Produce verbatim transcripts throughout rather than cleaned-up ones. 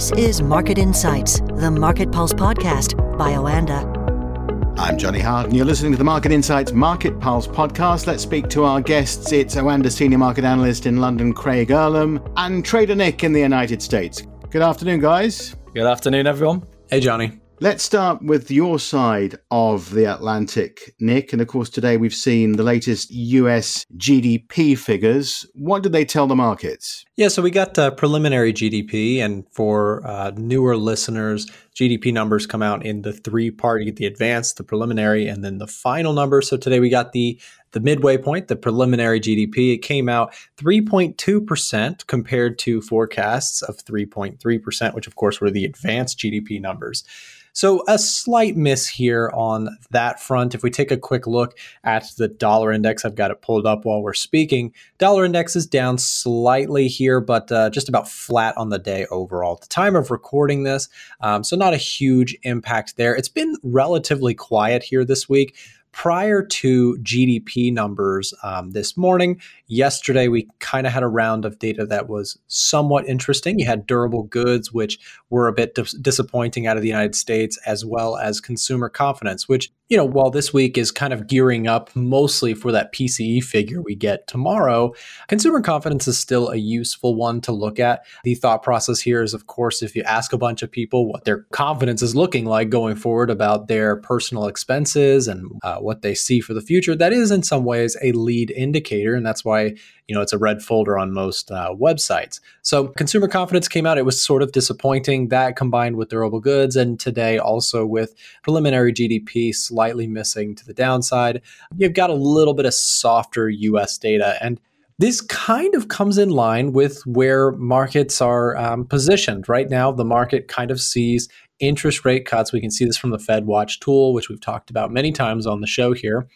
This is Market Insights, the Market Pulse podcast by Oanda. I'm Johnny Hart, and you're listening to the Market Insights Market Pulse podcast. Let's speak to our guests. It's Oanda Senior Market Analyst in London, Craig Earlham, and Trader Nick in the United States. Good afternoon, guys. Good afternoon, everyone. Hey, Johnny. Let's start with your side of the Atlantic, Nick. And of course, today we've seen the latest U S G D P figures. What did they tell the markets? Yeah, so we got uh, preliminary G D P. And for uh, newer listeners, G D P numbers come out in the three part. You get the advanced, the preliminary, and then the final number. So today we got the The midway point, the preliminary G D P, it came out three point two percent compared to forecasts of three point three percent, which of course were the advanced G D P numbers. So a slight miss here on that front. If we take a quick look at the dollar index, I've got it pulled up while we're speaking. Dollar index is down slightly here, but uh, just about flat on the day overall at the time of recording this. Um, so not a huge impact there. It's been relatively quiet here this week. Prior to G D P numbers um, this morning, yesterday we kind of had a round of data that was somewhat interesting. You had durable goods, which were a bit dis- disappointing out of the United States, as well as consumer confidence, which, you know, while this week is kind of gearing up mostly for that P C E figure we get tomorrow, consumer confidence is still a useful one to look at. The thought process here is, of course, if you ask a bunch of people what their confidence is looking like going forward about their personal expenses and uh, what they see for the future, that is in some ways a lead indicator. And that's why, you know, it's a red folder on most uh, websites. So consumer confidence came out. It was sort of disappointing. That combined with durable goods, and today also with preliminary G D P slightly missing to the downside, you've got a little bit of softer U S data. And this kind of comes in line with where markets are um, positioned. Right now, the market kind of sees interest rate cuts. We can see this from the FedWatch tool, which we've talked about many times on the show here.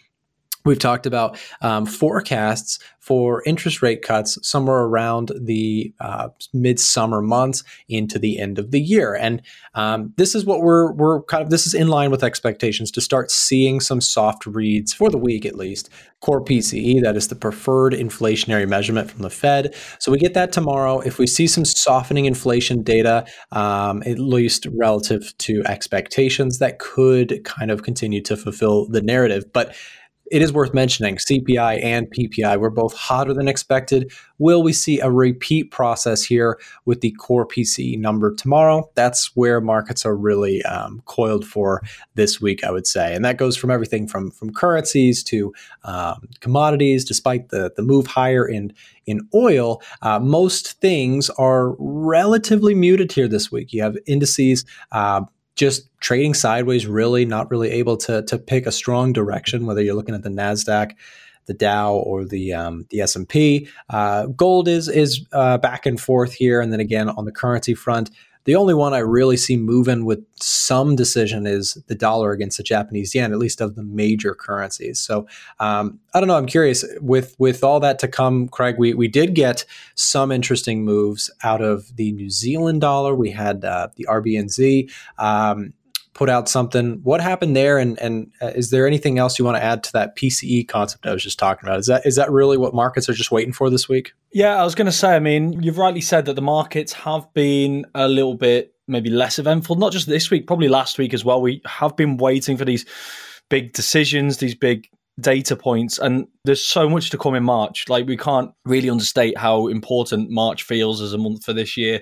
We've talked about um, forecasts for interest rate cuts somewhere around the uh, midsummer months into the end of the year. And um, this is what we're we're kind of, this is in line with expectations to start seeing some soft reads for the week, at least. Core P C E, that is the preferred inflationary measurement from the Fed. So we get that tomorrow. If we see some softening inflation data, um, at least relative to expectations, that could kind of continue to fulfill the narrative. But it is worth mentioning C P I and P P I were both hotter than expected. Will we see a repeat process here with the core P C E number tomorrow? That's where markets are really um, coiled for this week, I would say. And that goes from everything from, from currencies to um, commodities. Despite the, the move higher in, in oil, uh, most things are relatively muted here this week. You have indices uh, just trading sideways, really not really able to, to pick a strong direction, whether you're looking at the NASDAQ, the Dow, or the um, the S and P. Uh, gold is is uh, back and forth here. And then again, on the currency front, the only one I really see moving with some decision is the dollar against the Japanese yen, at least of the major currencies. So um, I don't know. I'm curious. With with all that to come, Craig, we, we did get some interesting moves out of the New Zealand dollar. We had uh, the R B N Z um, put out something. What happened there? And and uh, is there anything else you want to add to that P C E concept I was just talking about? Is that is that really what markets are just waiting for this week? Yeah, I was going to say, I mean, you've rightly said that the markets have been a little bit maybe less eventful, not just this week, probably last week as well. We have been waiting for these big decisions, these big data points, and there's so much to come in March. Like, we can't really understate how important March feels as a month for this year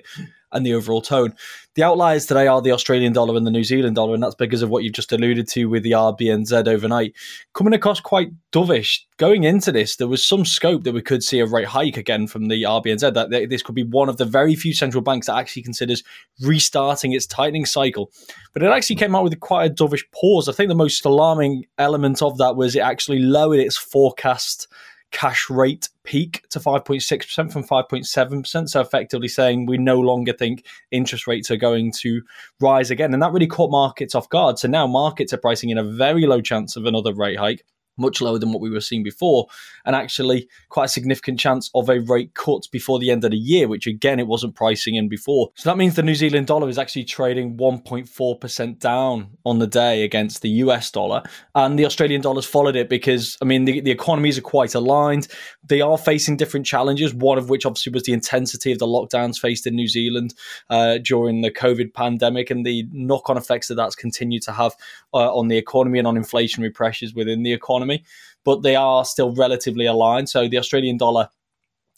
and the overall tone. The outliers today are the Australian dollar and the New Zealand dollar, and that's because of what you've just alluded to with the R B N Z overnight. Coming across quite dovish, going into this, there was some scope that we could see a rate hike again from the R B N Z, that this could be one of the very few central banks that actually considers restarting its tightening cycle. But it actually came out with quite a dovish pause. I think the most alarming element of that was it actually lowered its forecast cash rate peak to five point six percent from five point seven percent. So effectively saying we no longer think interest rates are going to rise again. And that really caught markets off guard. So now markets are pricing in a very low chance of another rate hike. much lower than what we were seeing before, and actually quite a significant chance of a rate cut before the end of the year, which again, it wasn't pricing in before. So that means the New Zealand dollar is actually trading one point four percent down on the day against the U S dollar, and the Australian dollar's followed it because, I mean, the, the economies are quite aligned. They are facing different challenges, one of which obviously was the intensity of the lockdowns faced in New Zealand uh, during the COVID pandemic and the knock-on effects that that's continued to have uh, on the economy and on inflationary pressures within the economy. But they are still relatively aligned. So the Australian dollar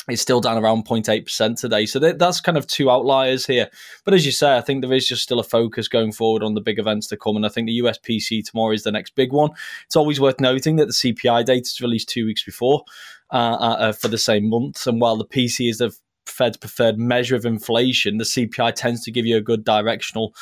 is still down around zero point eight percent today. So that, that's kind of two outliers here. But as you say, I think there is just still a focus going forward on the big events to come. And I think the U S P C E tomorrow is the next big one. It's always worth noting that the C P I data is released two weeks before uh, uh, for the same month. And while the P C E is the Fed's preferred measure of inflation, the C P I tends to give you a good directional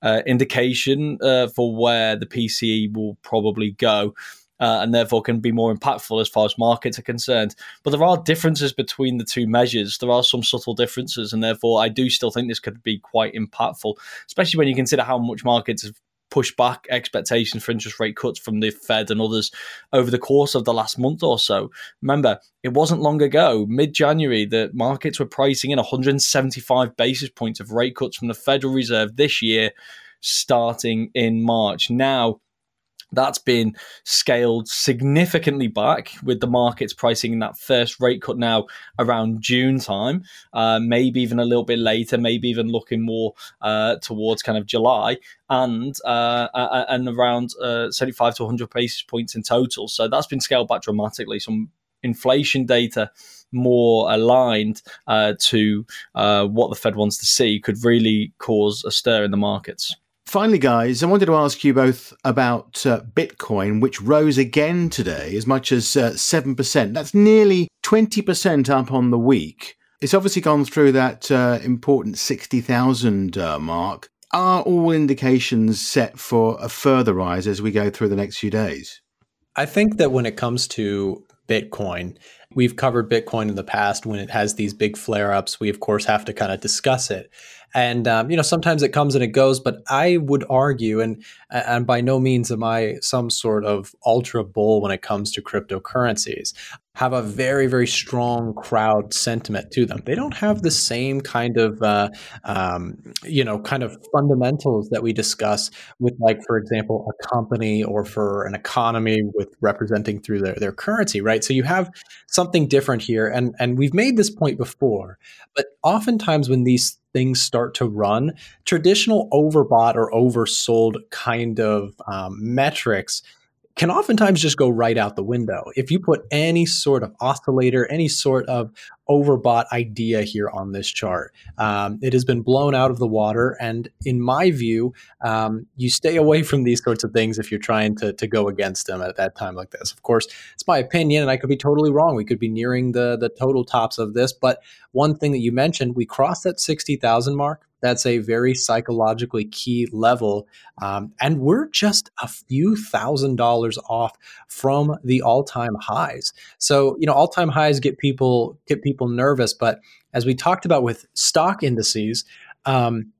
uh, indication uh, for where the P C E will probably go. Uh, and therefore can be more impactful as far as markets are concerned. But there are differences between the two measures. There are some subtle differences, and therefore I do still think this could be quite impactful, especially when you consider how much markets have pushed back expectations for interest rate cuts from the Fed and others over the course of the last month or so. Remember, it wasn't long ago, mid-January, that markets were pricing in one hundred seventy-five basis points of rate cuts from the Federal Reserve this year, starting in March. Now, that's been scaled significantly back with the markets pricing in that first rate cut now around June time, uh, maybe even a little bit later, maybe even looking more uh, towards kind of July and uh, and around uh, seventy-five to one hundred basis points in total. So that's been scaled back dramatically. Some inflation data more aligned uh, to uh, what the Fed wants to see could really cause a stir in the markets. Finally, guys, I wanted to ask you both about uh, Bitcoin, which rose again today as much as uh, seven percent. That's nearly twenty percent up on the week. It's obviously gone through that uh, important sixty thousand uh, mark. Are all indications set for a further rise as we go through the next few days? I think that when it comes to Bitcoin, we've covered Bitcoin in the past when it has these big flare-ups. We, of course, have to kind of discuss it. And, um, you know, sometimes it comes and it goes, but I would argue, and and by no means am I some sort of ultra bull when it comes to cryptocurrencies, have a very, very strong crowd sentiment to them. They don't have the same kind of, uh, um, you know, kind of fundamentals that we discuss with, like, for example, a company or for an economy with representing through their, their currency, right? So you have something different here. And, and we've made this point before, but oftentimes when these things start to run, traditional overbought or oversold kind of um, metrics can oftentimes just go right out the window. If you put any sort of oscillator, any sort of overbought idea here on this chart, um, it has been blown out of the water. And in my view, um, you stay away from these sorts of things if you're trying to, to go against them at that time like this. Of course, it's my opinion, and I could be totally wrong. We could be nearing the, the total tops of this. But one thing that you mentioned, we crossed that sixty thousand mark. That's a very psychologically key level. Um, and we're just a few thousand dollars off from the all-time highs. So, you know, all-time highs get people get people nervous. But as we talked about with stock indices, um,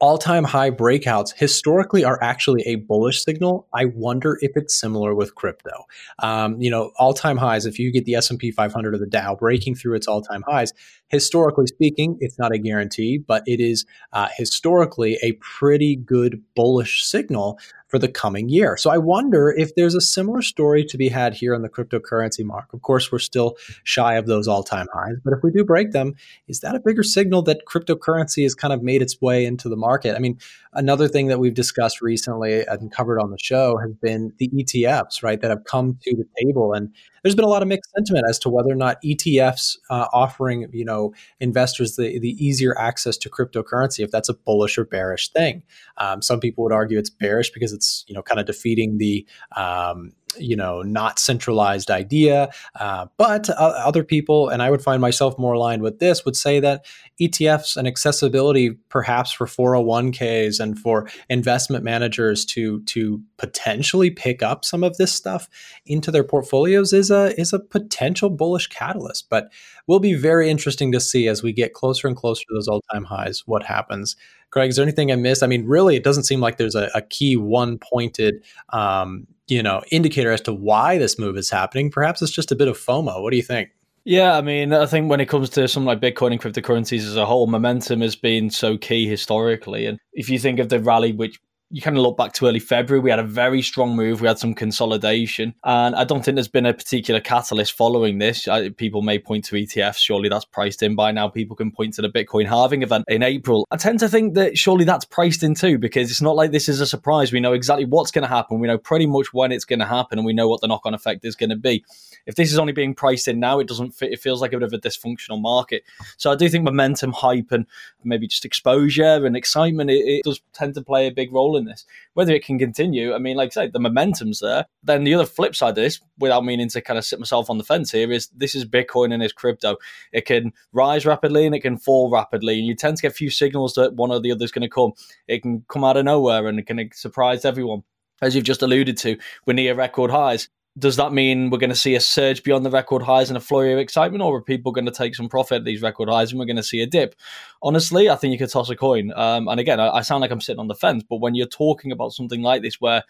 all-time high breakouts historically are actually a bullish signal. I wonder if it's similar with crypto. Um, you know, all-time highs, if you get the S and P five hundred or the Dow breaking through its all-time highs, historically speaking, it's not a guarantee, but it is uh, historically a pretty good bullish signal for the coming year. So I wonder if there's a similar story to be had here on the cryptocurrency market. Of course, we're still shy of those all-time highs, but if we do break them, is that a bigger signal that cryptocurrency has kind of made its way into the market? I mean, another thing that we've discussed recently and covered on the show has been the E T Fs, right, that have come to the table. And there's been a lot of mixed sentiment as to whether or not E T Fs uh, offering, you know, investors the, the easier access to cryptocurrency, if that's a bullish or bearish thing. Um, some people would argue it's bearish because it's, you know, kind of defeating the, um, you know, not centralized idea. Uh, but uh, other people, and I would find myself more aligned with this, would say that E T Fs and accessibility perhaps for four oh one k's and for investment managers to to potentially pick up some of this stuff into their portfolios is a is a potential bullish catalyst. But will be very interesting to see as we get closer and closer to those all-time highs what happens. Craig, is there anything I missed? I mean, really, it doesn't seem like there's a, a key one-pointed um, you know, indicator as to why this move is happening. Perhaps it's just a bit of FOMO. What do you think? Yeah, I mean, I think when it comes to something like Bitcoin and cryptocurrencies as a whole, momentum has been so key historically. And if you think of the rally, which you kind of look back to early February, we had a very strong move. We had some consolidation. And I don't think there's been a particular catalyst following this. I, people may point to E T Fs. Surely that's priced in by now. People can point to the Bitcoin halving event in April. I tend to think that surely that's priced in too, because it's not like this is a surprise. We know exactly what's going to happen. We know pretty much when it's going to happen, and we know what the knock-on effect is going to be. If this is only being priced in now, it doesn't fit. It feels like a bit of a dysfunctional market. So I do think momentum, hype, and maybe just exposure and excitement, it, it does tend to play a big role in this. Whether it can continue, I mean, like I say, the momentum's there. Then the other flip side of this, without meaning to kind of sit myself on the fence here, is this is Bitcoin and it's crypto. It can rise rapidly and it can fall rapidly, and you tend to get a few signals that one or the other is going to come. It can come out of nowhere and it can surprise everyone. As you've just alluded to, we're near record highs. Does that mean we're going to see a surge beyond the record highs and a flurry of excitement, or are people going to take some profit at these record highs and we're going to see a dip? Honestly, I think you could toss a coin. Um, and again, I, I sound like I'm sitting on the fence, but when you're talking about something like this where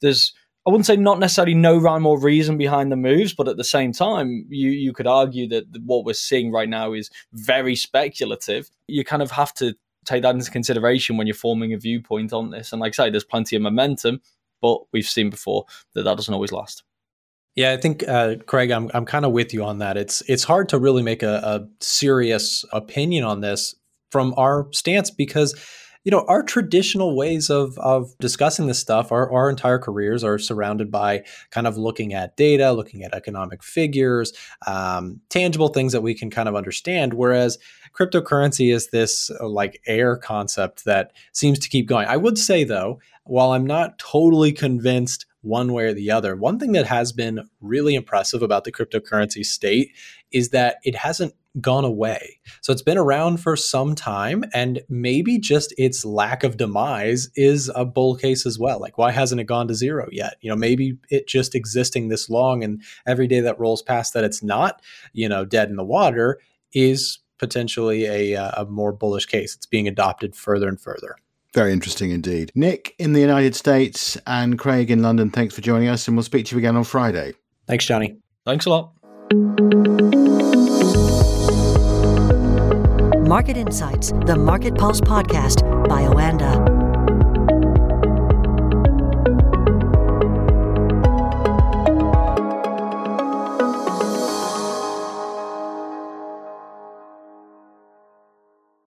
there's, I wouldn't say not necessarily no rhyme or reason behind the moves, but at the same time, you you could argue that what we're seeing right now is very speculative. You kind of have to take that into consideration when you're forming a viewpoint on this. And like I say, there's plenty of momentum, but we've seen before that that doesn't always last. Yeah, I think, uh, Craig, I'm I'm kind of with you on that. It's it's hard to really make a, a serious opinion on this from our stance because, you know, our traditional ways of of discussing this stuff, our, our entire careers are surrounded by kind of looking at data, looking at economic figures, um, tangible things that we can kind of understand, whereas cryptocurrency is this uh, like air concept that seems to keep going. I would say, though, while I'm not totally convinced one way or the other, one thing that has been really impressive about the cryptocurrency state is that it hasn't gone away. So it's been around for some time, and maybe just its lack of demise is a bull case as well. Like, why hasn't it gone to zero yet? You know, maybe it just existing this long, and every day that rolls past that it's not, you know, dead in the water is potentially a, a more bullish case. It's being adopted further and further. Very interesting indeed. Nick in the United States and Craig in London, thanks for joining us, and we'll speak to you again on Friday. Thanks, Johnny. Thanks a lot. Market Insights, the Market Pulse podcast by Oanda.